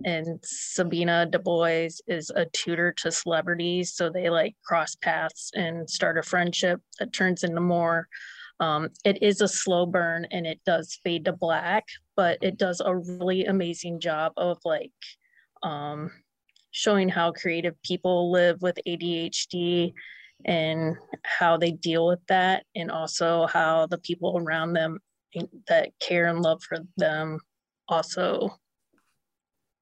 and Sabina Du Bois is a tutor to celebrities. So they like cross paths and start a friendship that turns into more. It is a slow burn and it does fade to black, but it does a really amazing job of like showing how creative people live with ADHD and how they deal with that, and also how the people around them that care and love for them also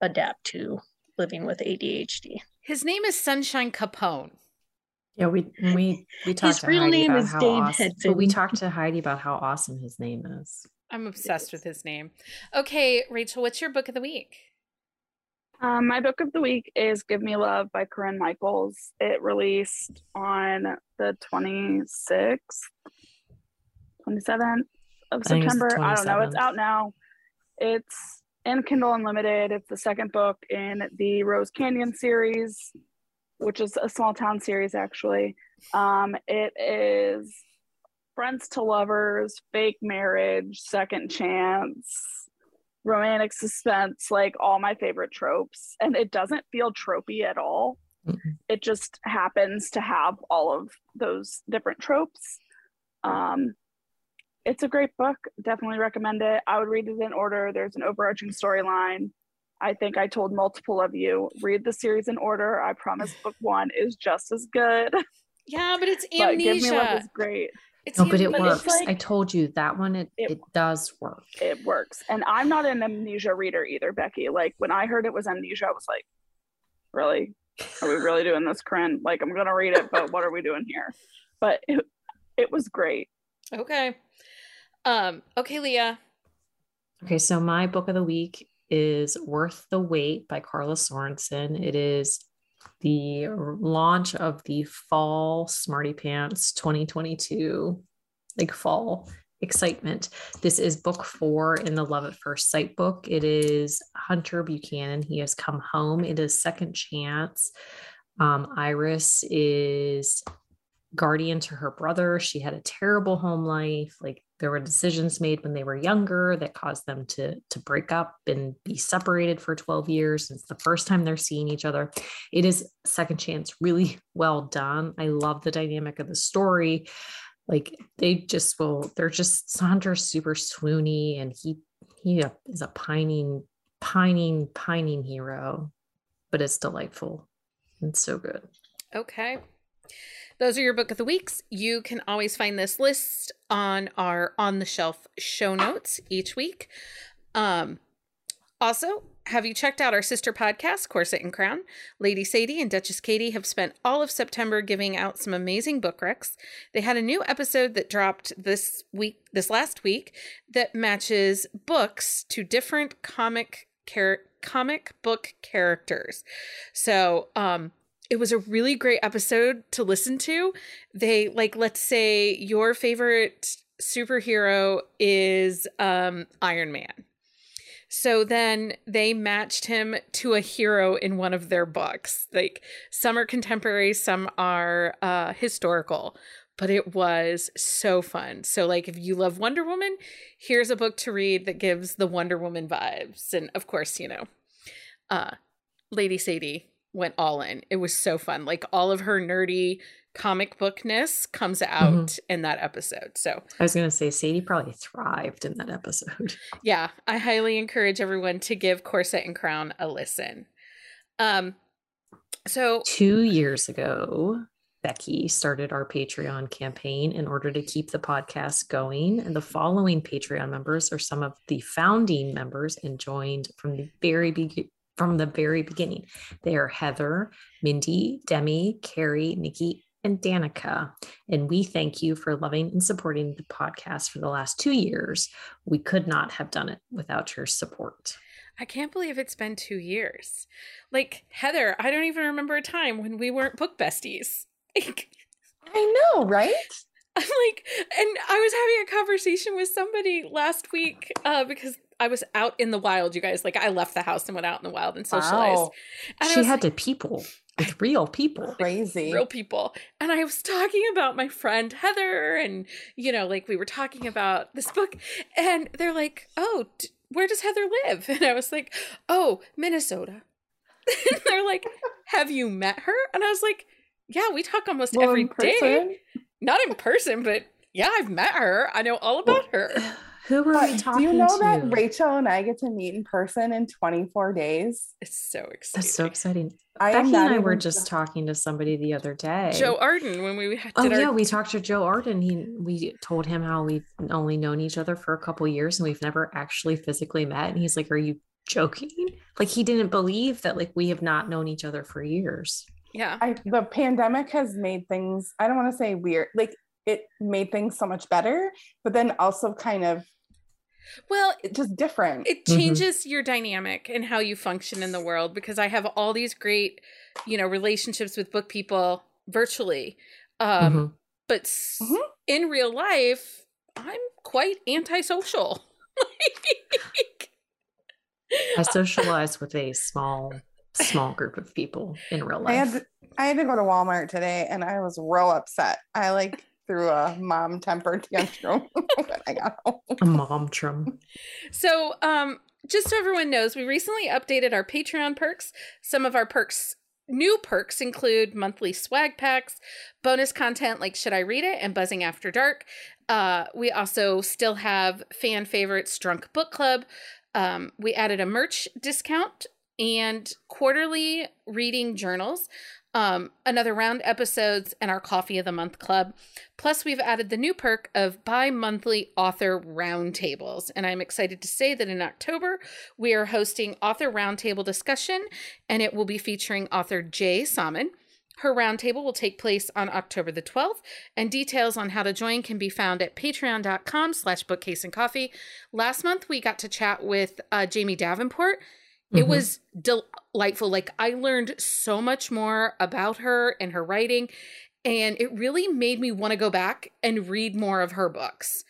adapt to living with ADHD. His name is Sunshine Capone. Yeah, we talked to Heidi about how awesome, but we talked to Heidi about how awesome his name is. I'm obsessed with his name. Okay, Rachel, what's your book of the week? My book of the week is Give Me Love by Corinne Michaels. It released on the 26th, 27th of September. I don't know. It's out now. It's in Kindle Unlimited. It's the second book in the Rose Canyon series, which is a small town series, actually. It is friends to lovers, fake marriage, second chance, romantic suspense, like all my favorite tropes. And it doesn't feel tropey at all. Mm-hmm. It just happens to have all of those different tropes. It's a great book. Definitely recommend it. I would read it in order. There's an overarching storyline. I think I told multiple of you, read the series in order. I promise book one is just as good. Yeah, but it's amnesia. But Give Me Love is great. It's no, but it works. Like, I told you that one, it does work. It works. And I'm not an amnesia reader either, Becky. Like when I heard it was amnesia, I was like, really? Are we really doing this, Corinne? Like I'm going to read it, but what are we doing here? But it was great. Okay. Okay, Leah. Okay. So my book of the week is Worth the Wait by Carla Sorensen. It is the launch of the fall Smarty Pants 2022, like fall excitement. This is book 4 in the Love at First Sight book. It is Hunter Buchanan. He has come home. It is second chance. Iris is guardian to her brother. She had a terrible home life. Like there were decisions made when they were younger that caused them to break up and be separated for 12 years. It's the first time they're seeing each other. It is second chance, really well done. I love the dynamic of the story. Like Hunter's super swoony, and he is a pining hero, but it's delightful and so good. Okay. Those are your book of the weeks. You can always find this list on our On the Shelf show notes each week. Also, have you checked out our sister podcast, Corset and Crown? Lady Sadie and Duchess Katie have spent all of September giving out some amazing book recs. They had a new episode that dropped this last week that matches books to different comic book characters. So, it was a really great episode to listen to. They let's say your favorite superhero is Iron Man. So then they matched him to a hero in one of their books. Like some are contemporary, some are historical, but it was so fun. So like if you love Wonder Woman, here's a book to read that gives the Wonder Woman vibes. And of course, Lady Sadie went all in. It was so fun. Like all of her nerdy comic bookness comes out in that episode. So I was going to say Sadie probably thrived in that episode. Yeah. I highly encourage everyone to give Corset and Crown a listen. So 2 years ago, Becky started our Patreon campaign in order to keep the podcast going. And the following Patreon members are some of the founding members and joined from the very beginning. They are Heather, Mindy, Demi, Carrie, Nikki, and Danica. And we thank you for loving and supporting the podcast for the last 2 years. We could not have done it without your support. I can't believe it's been 2 years. Like, Heather, I don't even remember a time when we weren't book besties. Like, I know, right? I'm like, and I was having a conversation with somebody last week because I was out in the wild, you guys. Like I left the house and went out in the wild and socialized. Wow. And she had to people with real people. Crazy. Real people. And I was talking about my friend Heather and, we were talking about this book and they're like, oh, where does Heather live? And I was like, oh, Minnesota. And they're like, have you met her? And I was like, yeah, we talk almost every day. Not in person, but yeah, I've met her. I know all about her. Who were we talking to? Do you know that Rachel and I get to meet in person in 24 days? It's so exciting. That's so exciting. Becky and I were just talking to somebody the other day. Joe Arden, when we had we talked to Joe Arden. We told him how we've only known each other for a couple years and we've never actually physically met. And he's like, are you joking? Like, he didn't believe that, like, we have not known each other for years. Yeah. The pandemic has made things, I don't want to say weird, like, it made things so much better, but then also kind of, well, it's just different. It changes your dynamic and how you function in the world, because I have all these great, you know, relationships with book people virtually. But in real life, I'm quite antisocial. I socialize with a small group of people in real life. I had to go to Walmart today and I was real upset. I through a mom temper tantrum when I got home. A mom-trum. So just so everyone knows, we recently updated our Patreon perks. Some of our new perks include monthly swag packs, bonus content like Should I Read It? And Buzzing After Dark. We also still have fan favorites, Drunk Book Club. We added a merch discount and quarterly reading journals. Another round episodes, and our Coffee of the Month Club. Plus, we've added the new perk of bi-monthly author roundtables. And I'm excited to say that in October, we are hosting author roundtable discussion, and it will be featuring author Jay Salmon. Her roundtable will take place on October the 12th, and details on how to join can be found at patreon.com/bookcaseandcoffee. Last month, we got to chat with Jamie Davenport. It was delightful. I learned so much more about her and her writing, and it really made me want to go back and read more of her books,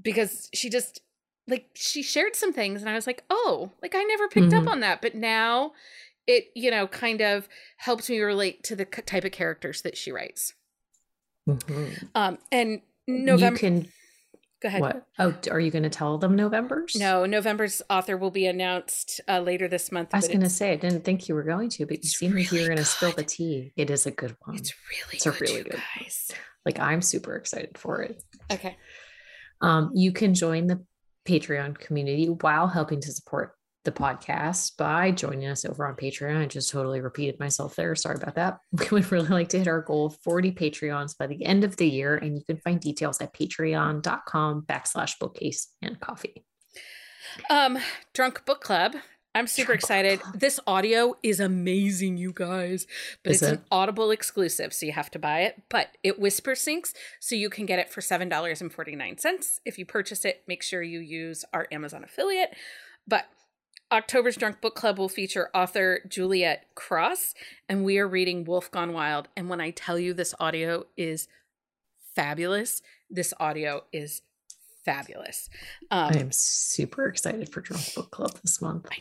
because she just, she shared some things and I was like, oh, I never picked up on that. But now it, kind of helps me relate to the type of characters that she writes. And November... Go ahead. What? Oh, are you going to tell them November's? No, November's author will be announced later this month. I was going to say, I didn't think you were going to, but you seem like you were going to spill the tea. It is a good one. It's really good, guys. I'm super excited for it. Okay. You can join the Patreon community while helping to support the podcast by joining us over on Patreon. I just totally repeated myself there. Sorry about that. We would really like to hit our goal of 40 Patreons by the end of the year, and you can find details at patreon.com/bookcaseandcoffee. Drunk Book Club. I'm super excited. This audio is amazing, you guys, but it's an Audible exclusive, so you have to buy it, but it whisper syncs, so you can get it for $7.49. If you purchase it, make sure you use our Amazon affiliate. But October's Drunk Book Club will feature author Juliet Cross, and we are reading Wolf Gone Wild. And when I tell you this audio is fabulous, I am super excited for Drunk Book Club this month. I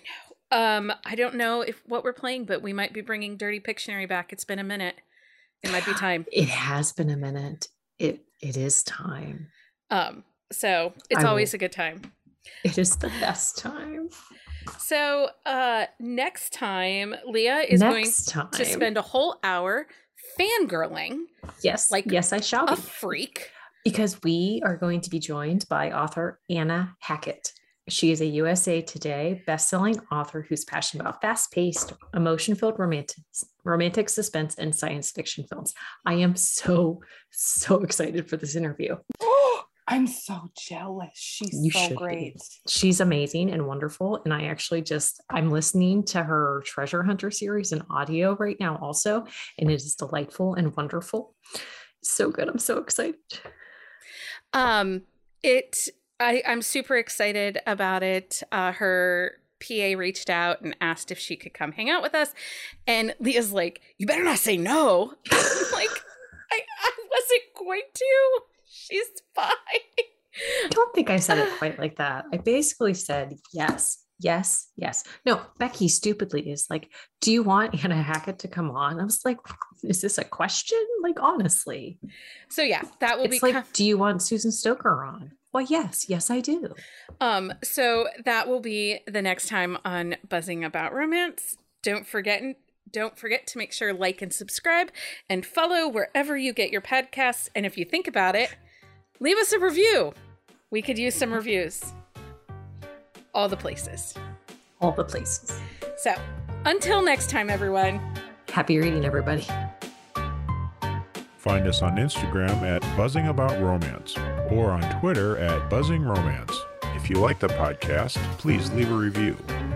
know. I don't know what we're playing, but we might be bringing Dirty Pictionary back. It's been a minute. It might be time. It has been a minute. It is time. So it's always a good time. It is the best time. So next time, Leah is going to spend a whole hour fangirling. Yes. Yes, I shall be. A freak. Because we are going to be joined by author Anna Hackett. She is a USA Today bestselling author who's passionate about fast-paced, emotion-filled romantic suspense and science fiction films. I am so, so excited for this interview. I'm so jealous. She's so great. She's amazing and wonderful. And I actually I'm listening to her Treasure Hunter series in audio right now also. And it is delightful and wonderful. So good. I'm so excited. I'm super excited about it. Her PA reached out and asked if she could come hang out with us. And Leah's like, you better not say no. I'm like, I wasn't going to. She's fine. I don't think I said it quite like that. I basically said, yes. No, Becky stupidly is like, do you want Anna Hackett to come on? I was like, is this a question? Honestly. So yeah, that will be. Do you want Susan Stoker on? Well, yes, I do. So that will be the next time on Buzzing About Romance. Don't forget to make sure like and subscribe and follow wherever you get your podcasts. And if you think about it, leave us a review. We could use some reviews. All the places. So until next time, everyone. Happy reading, everybody. Find us on Instagram at Buzzing About Romance or on Twitter at Buzzing Romance. If you like the podcast, please leave a review.